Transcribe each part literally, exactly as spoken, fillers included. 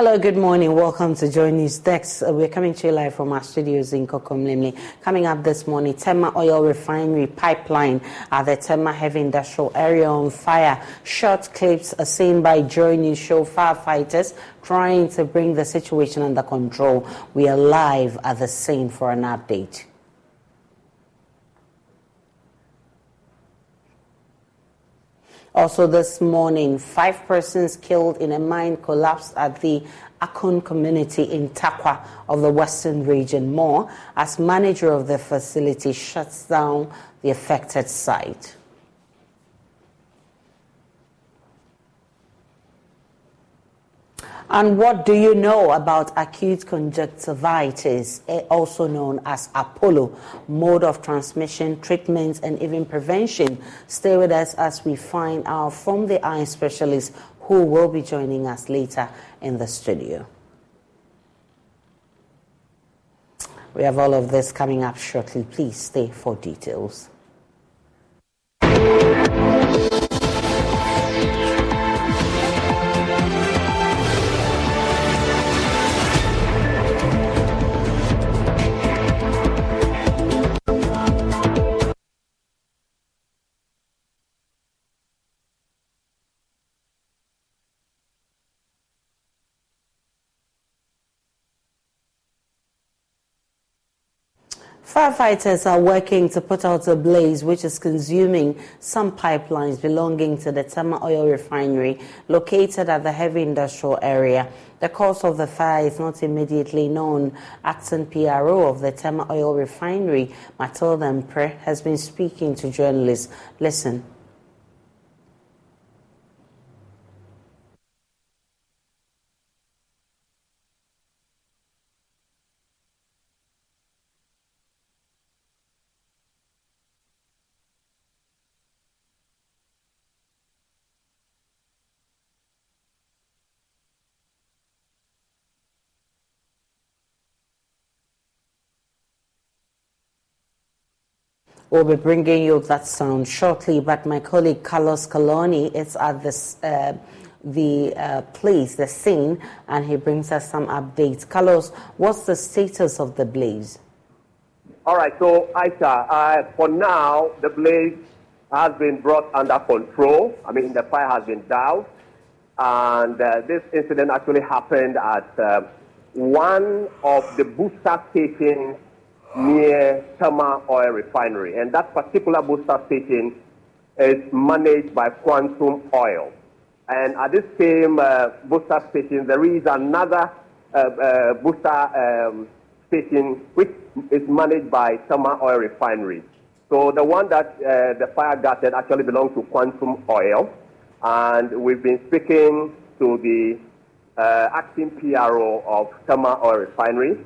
Hello, good morning. Welcome to JoyNews Dex. We're coming to you live from our studios in Kokomo Limni. Coming up this morning, Tema Oil Refinery pipeline at the Tema Heavy Industrial Area on fire. Short clips are seen by JoyNews show firefighters trying to bring the situation under control. We are live at the scene for an update. Also this morning, five persons killed in a mine collapse at the Akoon community in Takwa of the Western Region. More as manager of the facility shuts down the affected site. And what do you know about acute conjunctivitis, also known as Apollo? Mode of transmission, treatments, and even prevention. Stay with us as we find out from the eye specialist who will be joining us later in the studio. We have all of this coming up shortly. Please stay for details. Firefighters are working to put out a blaze which is consuming some pipelines belonging to the Tema Oil Refinery located at the Heavy Industrial Area. The cause of the fire is not immediately known. Acting P R O of the Tema Oil Refinery, Matilda Dompre, has been speaking to journalists. Listen. We'll be bringing you that sound shortly, but my colleague Carlos Kolonyi is at this, uh, the uh, place, the scene, and he brings us some updates. Carlos, what's the status of the blaze? All right, so Aisha, uh, for now, the blaze has been brought under control. I mean, the fire has been doused, and uh, this incident actually happened at uh, one of the booster stations near Tema Oil Refinery. And that particular booster station is managed by Quantum Oil. And at this same uh, booster station, there is another uh, uh, booster um, station which is managed by Thurma Oil Refinery. So the one that uh, the fire gutted actually belongs to Quantum Oil. And we've been speaking to the uh, acting P R O of Thurma Oil Refinery,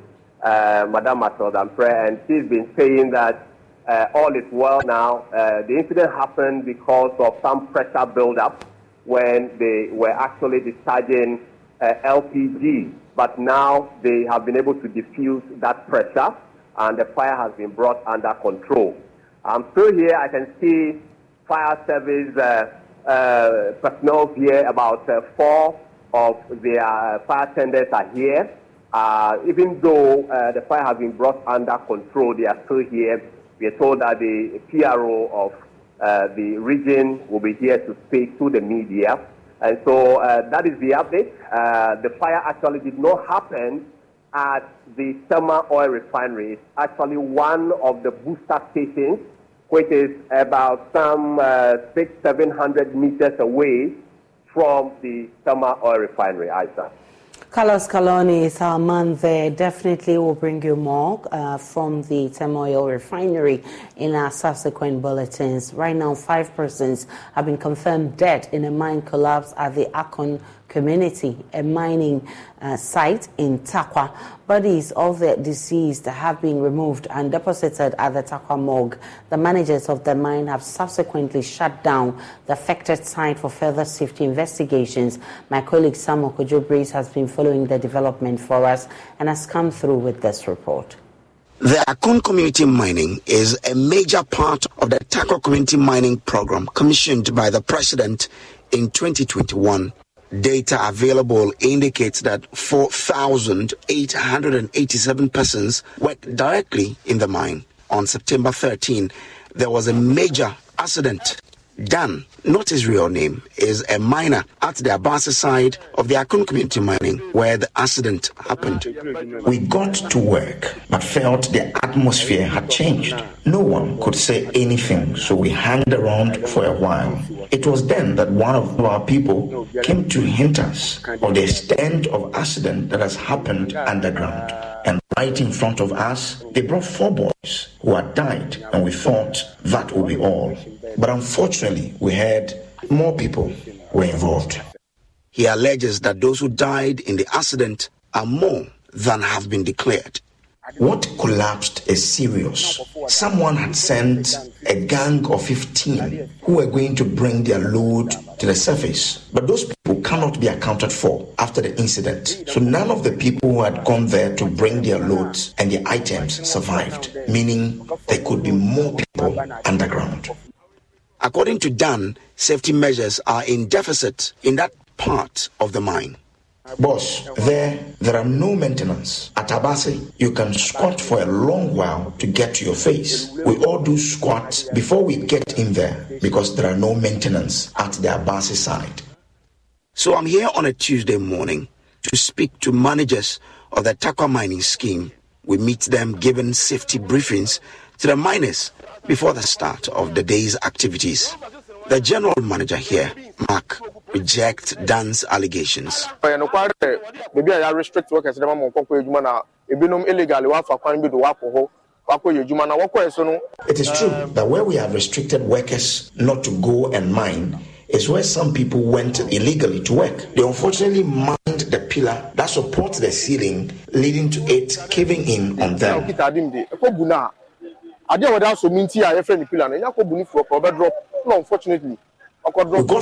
uh, Madame Matos, and she's been saying that uh, all is well now. Uh, the incident happened because of some pressure buildup when they were actually discharging uh, L P G. But now they have been able to diffuse that pressure, and the fire has been brought under control. I'm still here. I can see fire service uh, uh, personnel here. About uh, four of their uh, fire tenders are here. Uh, even though uh, the fire has been brought under control, they are still here. We are told that the P R O of Uh, the region will be here to speak to the media. And so uh, that is the update. Uh, the fire actually did not happen at the Tema Oil Refinery. It's actually one of the booster stations, which is about some uh, six, seven hundred meters away from the Tema Oil Refinery, Isa. Carlos Kolonyi is our man there. Definitely will bring you more uh, from the Tema Oil Refinery in our subsequent bulletins. Right now, five persons have been confirmed dead in a mine collapse at the Akoon community, a mining uh, site in Takwa. Bodies of the deceased have been removed and deposited at the Takwa morgue. The managers of the mine have subsequently shut down the affected site for further safety investigations. My colleague Sam Okujubuise has been following the development for us and has come through with this report. The Akoon community mining is a major part of the Takwa community mining program commissioned by the president in twenty twenty-one. Data available indicates that four thousand eight hundred eighty-seven persons worked directly in the mine. On September thirteenth, there was a major accident. Dan, not his real name, is a miner at the Abbasi side of the Akoon community mining where the accident happened. We got to work but felt the atmosphere had changed. No one could say anything, so we hanged around for a while. It was then that one of our people came to hint us of the extent of accident that has happened underground. And right in front of us, they brought four boys who had died, and we thought that would be all. But unfortunately, we heard more people were involved. He alleges that those who died in the accident are more than have been declared. What collapsed is serious. Someone had sent a gang of fifteen who were going to bring their load to the surface. But those people cannot be accounted for after the incident. So none of the people who had gone there to bring their loads and their items survived, meaning there could be more people underground. According to Dan, safety measures are in deficit in that part of the mine. Boss, there, there are no maintenance. At Abbasi, you can squat for a long while to get to your face. We all do squat before we get in there because there are no maintenance at the Abbasi side. So I'm here on a Tuesday morning to speak to managers of the Takwa mining scheme. We meet them giving safety briefings to the miners before the start of the day's activities. The general manager here, Mark, rejects Dan's allegations. It is true that where we have restricted workers not to go and mine is where some people went illegally to work. They unfortunately mined the pillar that supports the ceiling, leading to it caving in on them. We got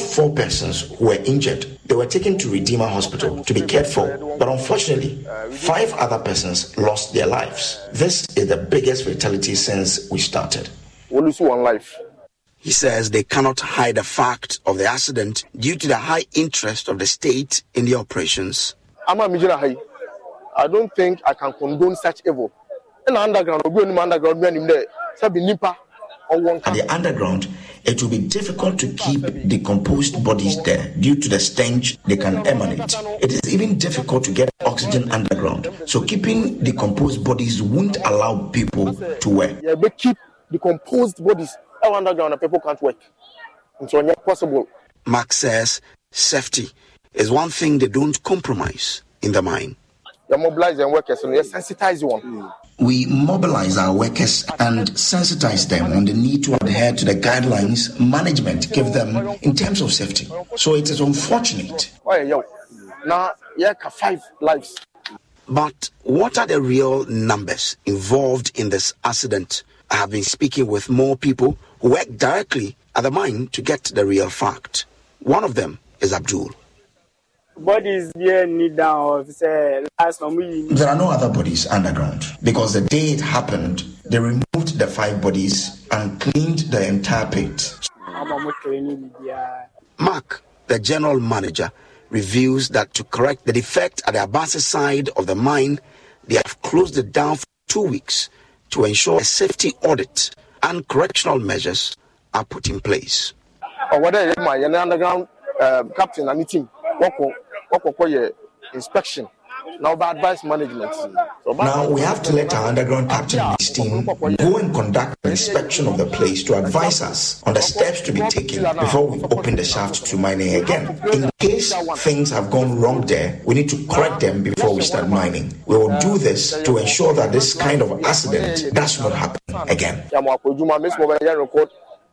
four persons who were injured. They were taken to Redeemer Hospital to be cared for, but unfortunately, five other persons lost their lives. This is the biggest fatality since we started. We'll lose one life. He says they cannot hide the fact of the accident due to the high interest of the state in the operations. I don't think I can condone such evil. Underground, underground, at the underground, it will be difficult to keep decomposed bodies there due to the stench they can emanate. It is even difficult to get oxygen underground, so keeping decomposed bodies won't allow people to work. Yeah, we keep decomposed bodies underground and people can't work. And so, not possible. Mark says safety is one thing they don't compromise in the mine. They mobilize their workers and they sensitize one. We mobilize our workers and sensitize them on the need to adhere to the guidelines management give them in terms of safety. So it is unfortunate. Now, yeah, five lives. But what are the real numbers involved in this accident? I have been speaking with more people who work directly at the mine to get the real fact. One of them is Abdul. Bodies here knee down. There are no other bodies underground because the day it happened, they removed the five bodies and cleaned the entire pit. Mark, the general manager, reveals that to correct the defect at the Abbasi side of the mine, they have closed it down for two weeks to ensure a safety audit and correctional measures are put in place. Whether my underground captain and team. Inspection. Now, by advice management. Now we have to let our underground captain and his team go and conduct an inspection of the place to advise us on the steps to be taken before we open the shaft to mining again. In case things have gone wrong there, we need to correct them before we start mining. We will do this to ensure that this kind of accident does not happen again.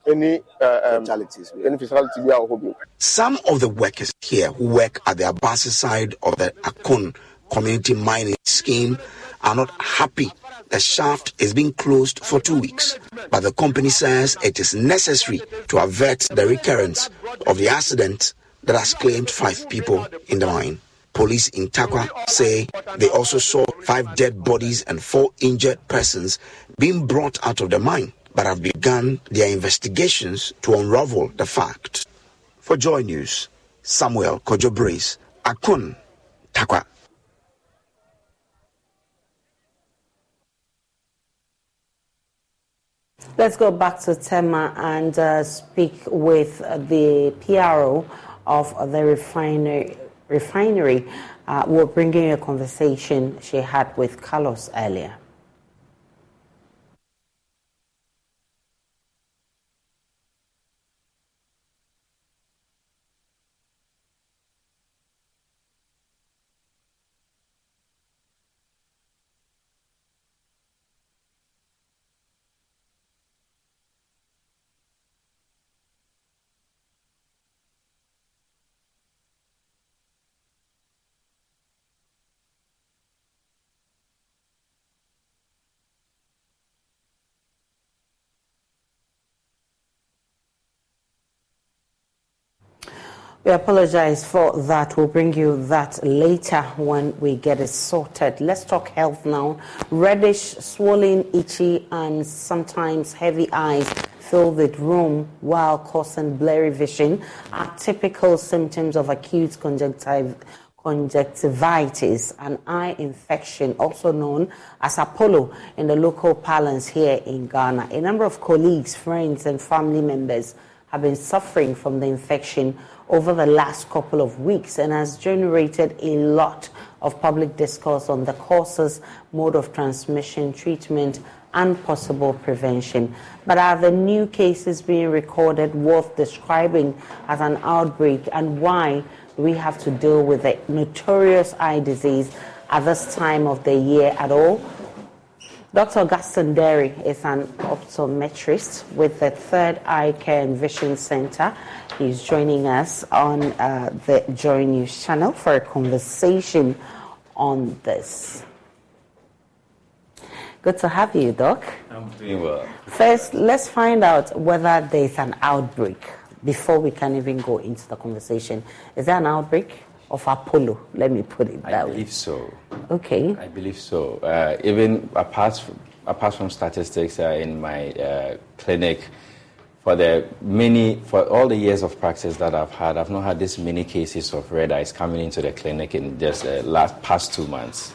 Any uh, um, fatalities. Any fatalities we are hoping. Some of the workers here who work at the Abbasi side of the Akoon community mining scheme are not happy the shaft is being closed for two weeks. But the company says it is necessary to avert the recurrence of the accident that has claimed five people in the mine. Police in Takwa say they also saw five dead bodies and four injured persons being brought out of the mine, but have begun their investigations to unravel the fact. For Joy News, Samuel Kojobrace, Akoon, Takwa. Let's go back to Tema and uh, speak with the P R O of the refinery. refinery. Uh, we'll bring in a conversation she had with Carlos earlier. We apologize for that. We'll bring you that later when we get it sorted. Let's talk health now. Reddish, swollen, itchy, and sometimes heavy eyes fill the room while causing blurry vision are typical symptoms of acute conjunctiv- conjunctivitis, an eye infection, also known as Apollo in the local parlance here in Ghana. A number of colleagues, friends, and family members have been suffering from the infection over the last couple of weeks and has generated a lot of public discourse on the causes, mode of transmission, treatment, and possible prevention. But are the new cases being recorded worth describing as an outbreak, and why do we have to deal with the notorious eye disease at this time of the year at all? Doctor Gaston Derry is an optometrist with the Third Eye Care and Vision Center. He's joining us on uh, the Joy News channel for a conversation on this. Good to have you, Doc. I'm doing well. First, let's find out whether there's an outbreak before we can even go into the conversation. Is there an outbreak of Apollo? Let me put it that way. I believe so. Okay. I believe so. Uh, even apart from, apart from statistics, uh, in my uh, clinic, for the many, for all the years of practice that I've had, I've not had this many cases of red eyes coming into the clinic in just the uh, last past two months.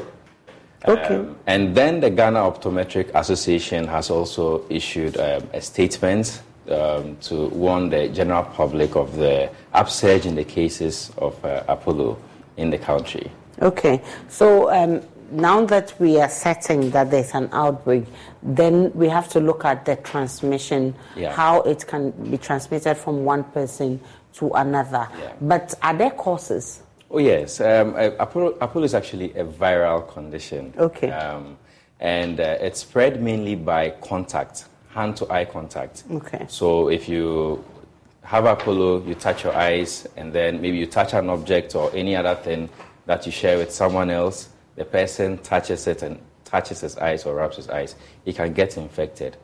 Okay. Um, and then the Ghana Optometric Association has also issued um, a statement um, to warn the general public of the upsurge in the cases of uh, Apollo in the country. Okay. So um, now that we are setting that there's an outbreak, then we have to look at the transmission, yeah. how it can be transmitted from one person to another. Yeah. But are there causes? Oh, yes. Um, Apollo, Apollo is actually a viral condition. Okay. Um, and uh, it's spread mainly by contact, hand-to-eye contact. Okay. So if you have Apollo, you touch your eyes, and then maybe you touch an object or any other thing that you share with someone else, the person touches it and touches his eyes or rubs his eyes, he can get infected.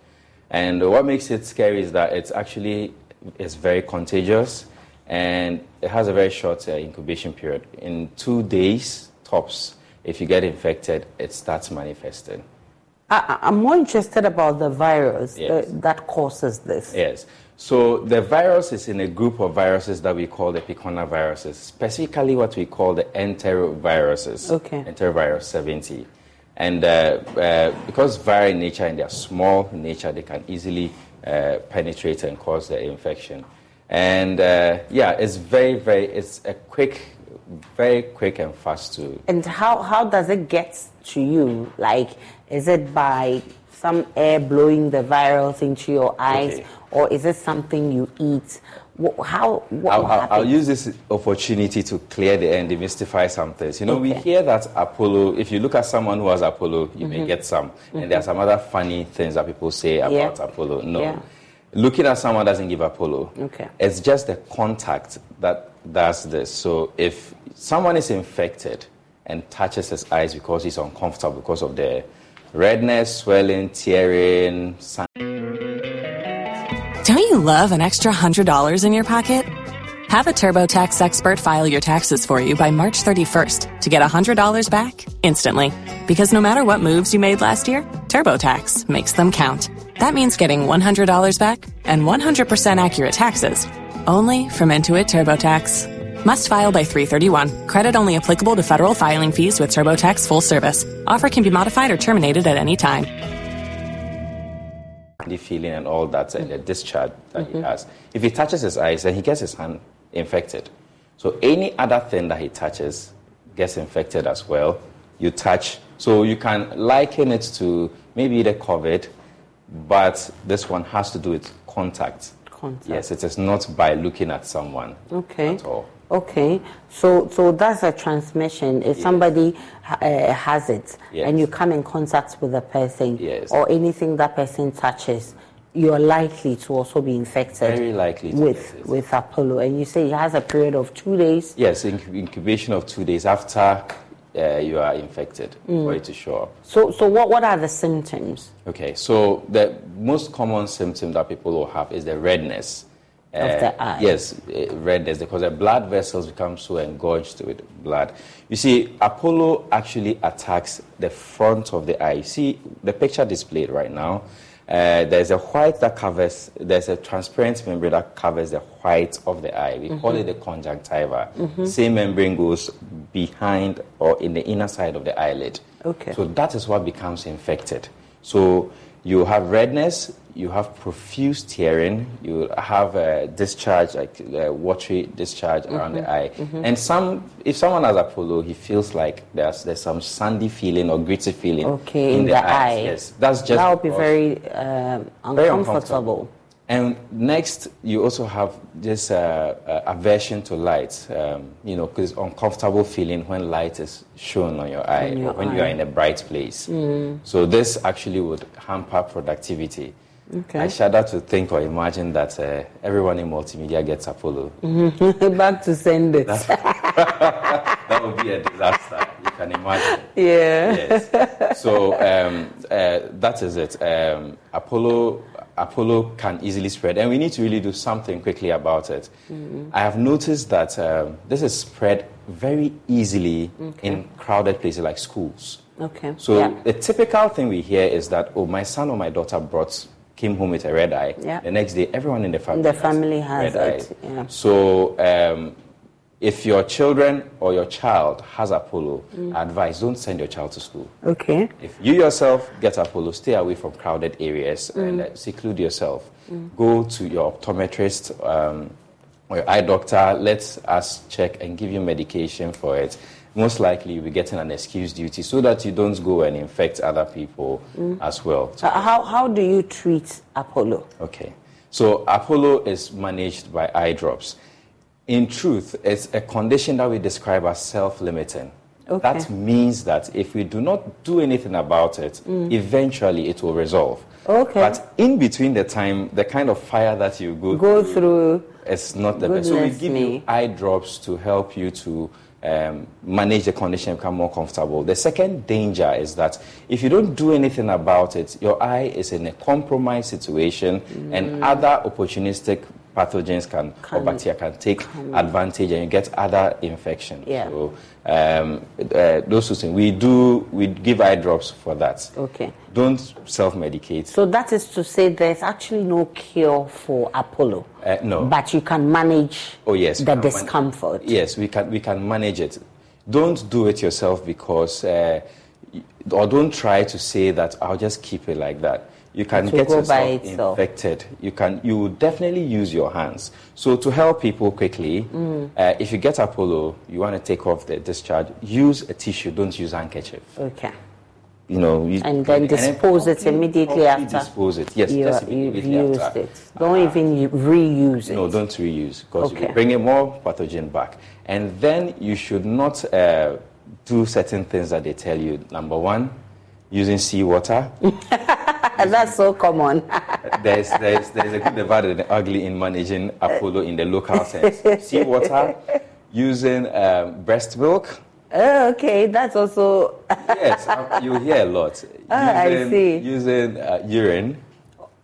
And what makes it scary is that it's actually it's very contagious, and it has a very short uh, incubation period. In two days, tops, if you get infected, it starts manifesting. I, I'm more interested about the virus yes. uh, that causes this. Yes. So the virus is in a group of viruses that we call the picornaviruses, specifically what we call the enteroviruses, okay. enterovirus seventy. And uh, uh, because viral in nature and they are small in nature, they can easily uh, penetrate and cause the infection. And uh, yeah, it's very, very, it's a quick, very quick and fast to. And how, how does it get to you? Like, is it by some air blowing the virus into your eyes, okay. or is it something you eat? How? What I'll, I'll, I'll use this opportunity to clear the air and demystify some things. You know, okay. we hear that Apollo. If you look at someone who has Apollo, you mm-hmm. may get some. Mm-hmm. And there are some other funny things that people say about yeah. Apollo. No. Yeah. Looking at someone doesn't give Apollo. Okay. It's just the contact that does this. So if someone is infected and touches his eyes because he's uncomfortable because of the redness, swelling, tearing. Sun- Don't you love an extra one hundred dollars in your pocket? Have a TurboTax expert file your taxes for you by March thirty-first to get one hundred dollars back instantly. Because no matter what moves you made last year, TurboTax makes them count. That means getting one hundred dollars back and one hundred percent accurate taxes only from Intuit TurboTax. Must file by three thirty-one. Credit only applicable to federal filing fees with TurboTax full service. Offer can be modified or terminated at any time. The feeling and all that and the discharge that mm-hmm. he has. If he touches his eyes, then he gets his hand infected. So any other thing that he touches gets infected as well. You touch. So you can liken it to maybe the COVID, but this one has to do with contact. Contact. Yes, it is not by looking at someone okay. at all. Okay. So so that's a transmission. If yes. somebody uh, has it yes. and you come in contact with a person yes. or anything that person touches, you're likely to also be infected Very likely to with, with Apollo. And you say it has a period of two days? Yes, incubation of two days after Uh, you are infected mm. for it to show up. So, so what, what are the symptoms? Okay, so the most common symptom that people will have is the redness. Uh, of the eye? Yes, redness, because the blood vessels become so engorged with blood. You see, Apollo actually attacks the front of the eye. You see the picture displayed right now, uh, there's a white that covers, there's a transparent membrane that covers the white of the eye. We mm-hmm. call it the conjunctiva. Mm-hmm. Same membrane goes behind or in the inner side of the eyelid. Okay. So that is what becomes infected. So you have redness, you have profuse tearing, you have a discharge, like a watery discharge mm-hmm. around the eye. Mm-hmm. And some, if someone has Apollo, he feels like there's there's some sandy feeling or gritty feeling okay, in, in the, the eye. eye. Yes, that's just that would be very, uh, uncomfortable. very uncomfortable. And next, you also have this uh, uh, aversion to light, um, you know, because uncomfortable feeling when light is shown on your eye your or when eye. you are in a bright place. Mm. So this actually would hamper productivity. Okay. I shudder to think or imagine that uh, everyone in multimedia gets Apollo. Back to send it. That would be a disaster, you can imagine. Yeah. Yes. So um, uh, that is it. Um, Apollo... Apollo can easily spread, and we need to really do something quickly about it. Mm-hmm. I have noticed that um, this is spread very easily okay. in crowded places like schools. Okay. So yeah. the typical thing we hear is that, oh, my son or my daughter brought, came home with a red eye. Yeah. The next day, everyone in the family, the has, family has red it. eye. Yeah. So um, If your children or your child has Apollo, mm. advise don't send your child to school. Okay. If you yourself get Apollo, stay away from crowded areas mm. and uh, seclude yourself. Mm. Go to your optometrist um, or your eye doctor. Let us check and give you medication for it. Most likely you'll be getting an excuse duty so that you don't go and infect other people mm. as well. So uh, how, how do you treat Apollo? Okay. So Apollo is managed by eye drops. In truth, it's a condition that we describe as self-limiting. Okay. That means that if we do not do anything about it, mm. eventually it will resolve. Okay. But in between the time, the kind of fire that you go, go through, through, it's not the best. So we give me. you eye drops to help you to um, manage the condition and become more comfortable. The second danger is that if you don't do anything about it, your eye is in a compromised situation mm. and other opportunistic pathogens can, can or bacteria can take can. advantage, and you get other infection. Yeah. So um, uh, those two things we do, we give eye drops for that. Okay. Don't self-medicate. So that is to say, there's actually no cure for Apollo. Uh, no. But you can manage. Oh yes. The discomfort. Man- yes, we can. We can manage it. Don't do it yourself because, uh, or don't try to say that I'll just keep it like that. You can get yourself infected. You can. You will definitely use your hands. So to help people quickly, mm. uh, if you get Apollo, you want to take off the discharge. Use a tissue. Don't use handkerchief. Okay. You know. You and then dispose and then it immediately after. Dispose it. Yes. You just immediately you used after. it. Don't uh, even reuse it. No, don't reuse because okay. you bring in more pathogen back. And then you should not uh, do certain things that they tell you. Number one, using seawater. That's so common. there's, there's, there's a good, the bad, and the ugly in managing Apollo in the local sense. Seawater, using um, breast milk. Oh, okay. That's also... yes, you hear a lot. Oh, using, I see. Using uh, urine.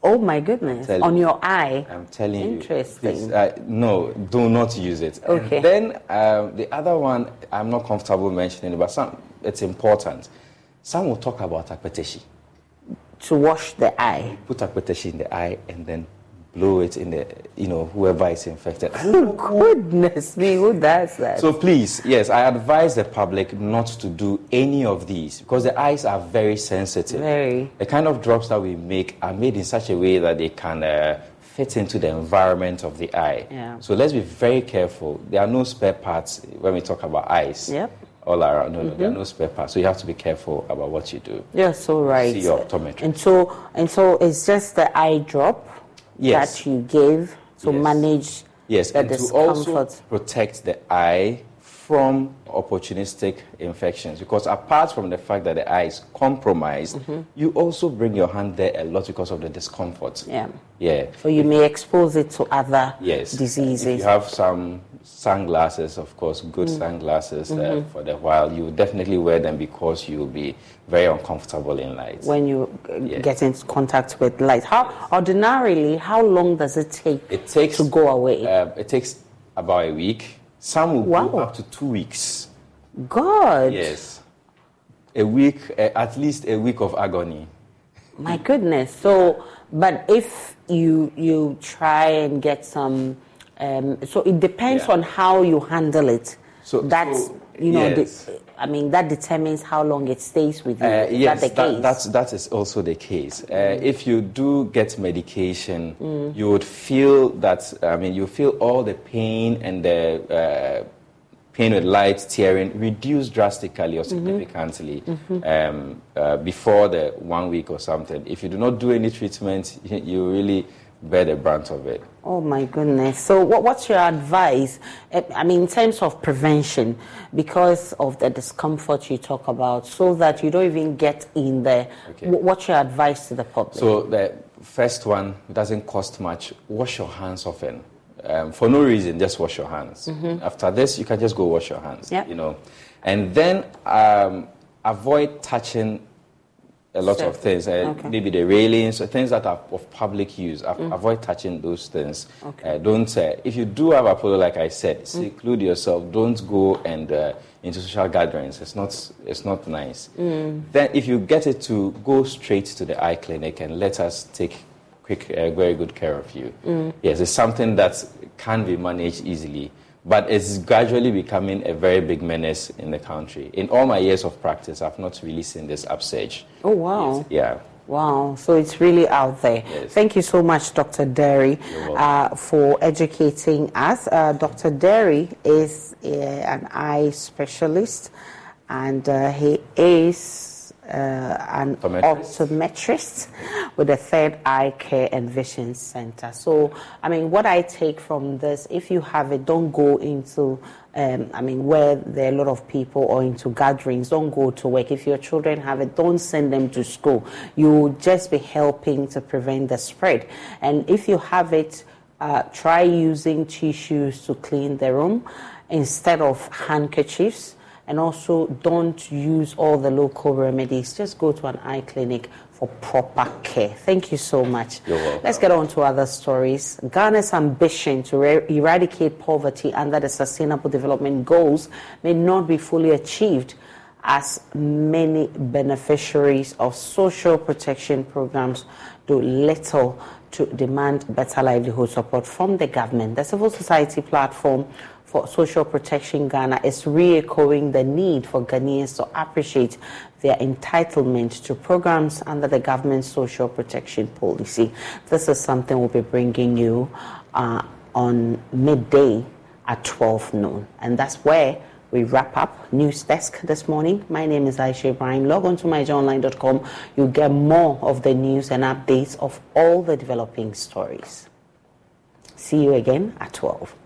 Oh, my goodness. Tell, On your eye. I'm telling Interesting. you. Interesting. Uh, no, do not use it. Okay. And then um, the other one, I'm not comfortable mentioning, but some, it's important. Some will talk about akpeteshi. To wash the eye. Put akpeteshi in the eye and then blow it in the, you know, whoever is infected. Oh, goodness me, who does that? So please, yes, I advise the public not to do any of these because the eyes are very sensitive. Very. The kind of drops that we make are made in such a way that they can uh, fit into the environment of the eye. Yeah. So let's be very careful. There are no spare parts when we talk about eyes. Yep. All around, no, mm-hmm. no, there are no spare parts, so you have to be careful about what you do. Yes, so right. See your optometrist. And so, and so, it's just the eye drop yes. that you gave to yes. manage yes. the and discomfort. To also protect the eye from opportunistic infections, because apart from the fact that the eye is compromised, mm-hmm. you also bring your hand there a lot because of the discomfort. Yeah. Yeah. So you if, may expose it to other yes. diseases. If you have some sunglasses, of course, good mm. sunglasses uh, mm-hmm. for the while, you definitely wear them because you'll be very uncomfortable in light. When you yes. get into contact with light. How ordinarily, how long does it take it takes, to go away? Uh, it takes about a week. Some will wow. go up to two weeks. God. Yes. A week, uh, at least a week of agony. My goodness. So, but if you you try and get some, um, so it depends yeah. on how you handle it. So that's, so, you know, yes. the, I mean, that determines how long it stays with you. Uh, is yes, that the that, case? That's, that is also the case. Uh, mm. If you do get medication, mm. you would feel that, I mean, you feel all the pain and the uh, pain with light, tearing, reduce drastically or significantly mm-hmm. um, uh, before the one week or something. If you do not do any treatment, you really bear the brunt of it. Oh my goodness. So what, what's your advice, I mean, in terms of prevention, because of the discomfort you talk about, so that you don't even get in there? Okay. What's your advice to the public? So the first one, it doesn't cost much. Wash your hands often. Um, for no reason, just wash your hands. Mm-hmm. After this, you can just go wash your hands, yep. you know. And then um, avoid touching a lot Certainly. of things, uh, okay. maybe the railings, so things that are of public use. Av- mm. Avoid touching those things. Okay. Uh, don't. Uh, if you do have Apollo, like I said, seclude mm. yourself. Don't go and uh, into social gatherings. It's not. It's not nice. Mm. Then, if you get it to, go straight to the eye clinic and let us take quick, uh, very good care of you. Mm. Yes, it's something that can be managed easily. But it's gradually becoming a very big menace in the country. In all my years of practice, I've not really seen this upsurge. Oh, wow. It's, yeah. Wow. So it's really out there. Yes. Thank you so much, Doctor Derry, uh, for educating us. Uh, Doctor Derry is uh, an eye specialist, and uh, he is... Uh, an optometrist. optometrist with the Third Eye Care and Vision Center. So, I mean, what I take from this, if you have it, don't go into, um, I mean, where there are a lot of people or into gatherings, don't go to work. If your children have it, don't send them to school. You'll just be helping to prevent the spread. And if you have it, uh, try using tissues to clean the room instead of handkerchiefs. And also, don't use all the local remedies. Just go to an eye clinic for proper care. Thank you so much. You're welcome. Let's get on to other stories. Ghana's ambition to re- eradicate poverty under the Sustainable Development Goals may not be fully achieved, as many beneficiaries of social protection programs do little to demand better livelihood support from the government. The civil society platform for Social Protection Ghana is re-echoing the need for Ghanaians to appreciate their entitlement to programs under the government's social protection policy. This is something we'll be bringing you uh, on midday at twelve noon. And that's where we wrap up News Desk this morning. My name is Aisha Ibrahim. Log on to my joy online dot com. You'll get more of the news and updates of all the developing stories. See you again at twelve.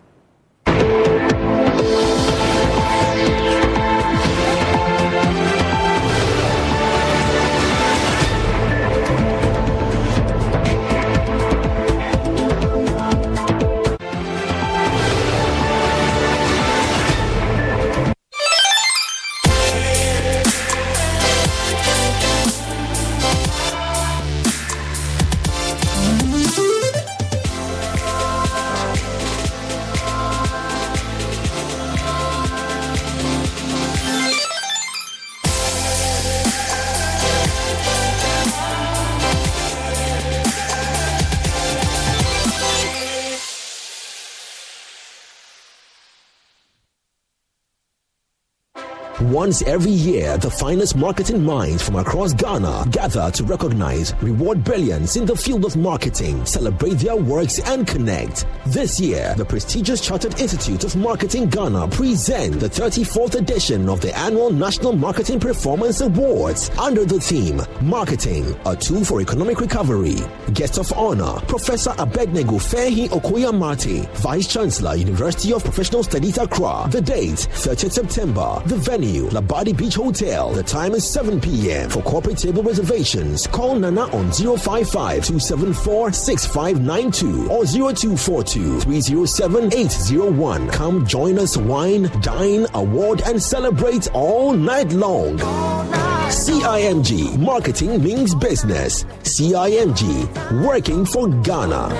Once every year, the finest marketing minds from across Ghana gather to recognize, reward brilliance in the field of marketing, celebrate their works and connect. This year, the prestigious Chartered Institute of Marketing Ghana presents the thirty-fourth edition of the annual National Marketing Performance Awards under the theme, Marketing, a Tool for Economic Recovery. Guest of honor, Professor Abednego Fehi Okoyamati, Vice-Chancellor, University of Professional Studies, Accra. The date, thirtieth September. The venue, Labadi Beach Hotel. The time is seven p.m. For corporate table reservations, call Nana on zero five five two seven four six five nine two or zero two four two three zero seven eight zero one. Come join us, wine, dine, award, and celebrate all night long. All night. C I M G. Marketing means business. C I M G. Working for Ghana.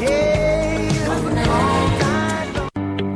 Yeah.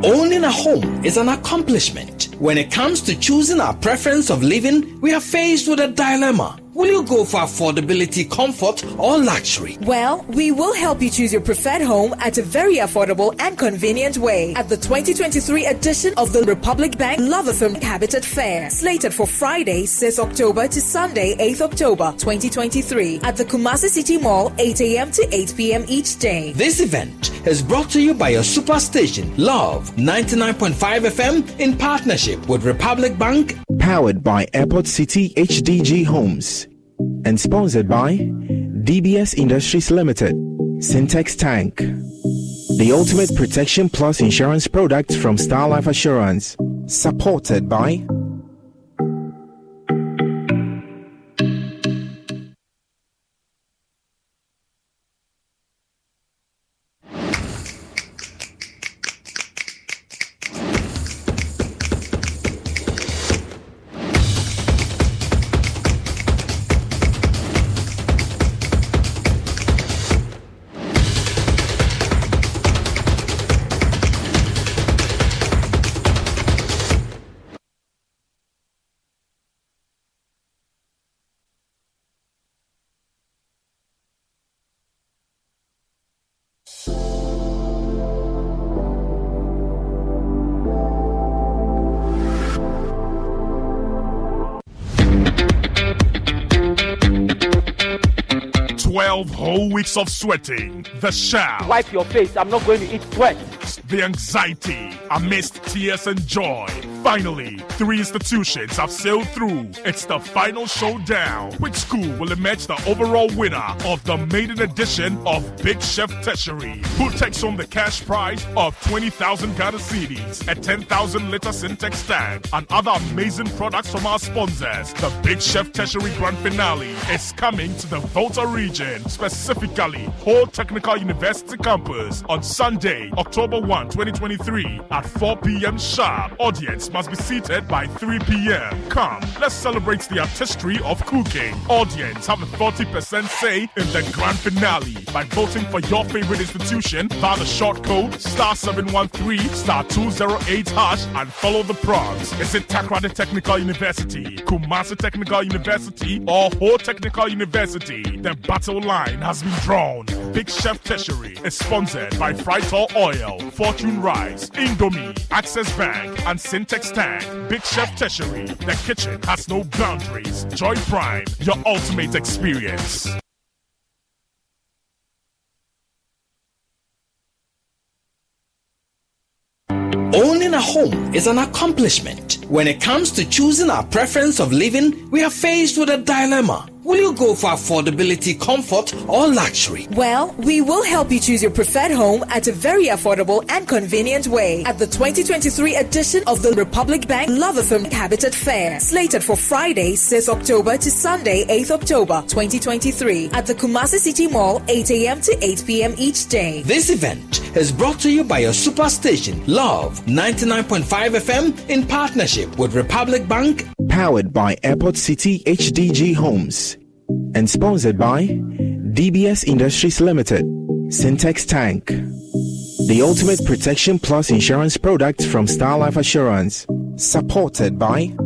Owning a home is an accomplishment. When it comes to choosing our preference of living, we are faced with a dilemma. Will you go for affordability, comfort, or luxury? Well, we will help you choose your preferred home at a very affordable and convenient way at the twenty twenty-three edition of the Republic Bank Love F M Habitat Fair, slated for Friday, sixth October to Sunday, eighth October, twenty twenty-three, at the Kumasi City Mall, eight a.m. to eight p.m. each day. This event is brought to you by your superstation, Love ninety-nine point five F M, in partnership with Republic Bank. Powered by Airport City H D G Homes. And sponsored by D B S Industries Limited, Syntex Tank, the ultimate protection plus insurance product from Star Life Assurance, supported by twelve whole weeks of sweating, the shout, wipe your face, I'm not going to eat sweat, the anxiety amidst tears and joy. Finally, three institutions have sailed through. It's the final showdown, which school will emerge the overall winner of the maiden edition of Big Chef Tertiary, who takes home the cash prize of twenty thousand Ghana cedis, a ten thousand liter Syntex tank, and other amazing products from our sponsors. The Big Chef Tertiary Grand Finale is coming to the Volta region, specifically Ho Technical University campus on Sunday, October first, twenty twenty-three at four p.m. sharp. Audience must be seated by three p.m. Come, let's celebrate the artistry of cooking. Audience have a forty percent say in the grand finale by voting for your favorite institution via the short code star seven one three star two zero eight hash and follow the prompts. Is it Takwa Technical University, Kumasi Technical University, or Ho Technical University? The battle line has been drawn. Big Chef Tertiary is sponsored by Frytol Oil, Fortune Rice, Indomie, Access Bank, and Syntex Tank. Big Chef Tertiary, the kitchen has no boundaries. Joy Prime, your ultimate experience. Owning a home is an accomplishment. When it comes to choosing our preference of living, we are faced with a dilemma. Will you go for affordability, comfort, or luxury? Well, we will help you choose your preferred home at a very affordable and convenient way at the twenty twenty-three edition of the Republic Bank Love F M Habitat Fair, slated for Friday, sixth of October to Sunday, eighth of October, twenty twenty-three at the Kumasi City Mall, eight a.m. to eight p.m. each day. This event is brought to you by your superstation, Love ninety-nine point five F M, in partnership with Republic Bank. Powered by Airport City H D G Homes. And sponsored by D B S Industries Limited, Syntex Tank, the ultimate protection plus insurance product from Star Life Assurance, supported by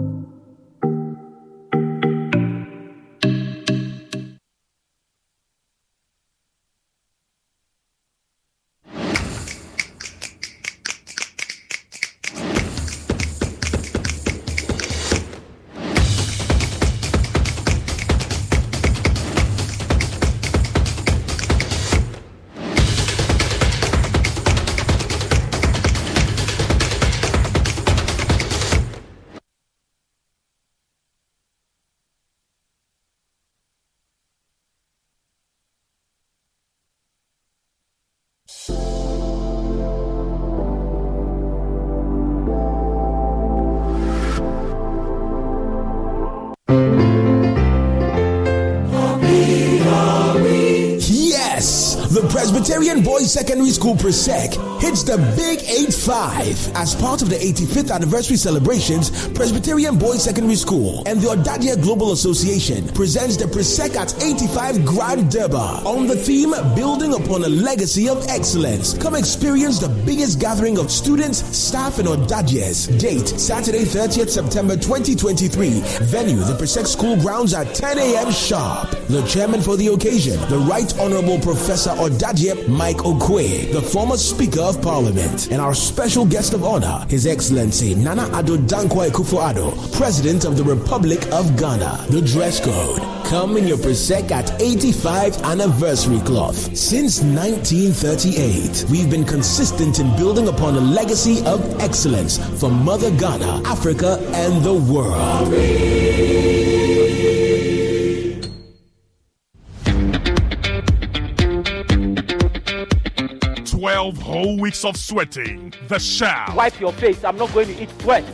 Presbyterian Boys Secondary School Presec hits the Big eight five as part of the eighty-fifth anniversary celebrations. Presbyterian Boys Secondary School and the Odadia Global Association presents the Presec at eighty-five Grand Derba on the theme Building Upon a Legacy of Excellence. Come experience the biggest gathering of students, staff, and Odadias. Date Saturday, thirtieth of September twenty twenty-three. Venue, the Presec School grounds at ten a.m. sharp. The chairman for the occasion, the Right Honorable Professor Odadiep Mike Okwe, the former Speaker of Parliament, and our special guest of honor, His Excellency Nana Ado Dankwa Akufo-Addo, President of the Republic of Ghana. The dress code: come in your Presec at eighty-five anniversary cloth. Since nineteen thirty-eight, we've been consistent in building upon a legacy of excellence for Mother Ghana, Africa, and the world. twelve whole weeks of sweating, the shout, wipe your face, I'm not going to eat sweat,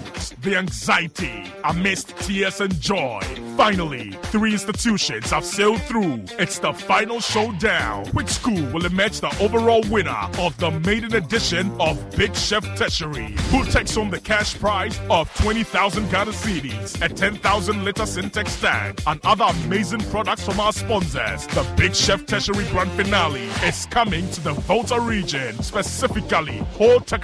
the anxiety amidst tears and joy. Finally, three institutions have sailed through. It's the final showdown, which school will emerge the overall winner of the maiden edition of Big Chef Tertiary, who takes home the cash prize of twenty thousand Ghana cedis, a ten thousand liter Syntex tank, and other amazing products from our sponsors. The Big Chef Tertiary Grand Finale is coming to the Volta region, specifically Ho Technical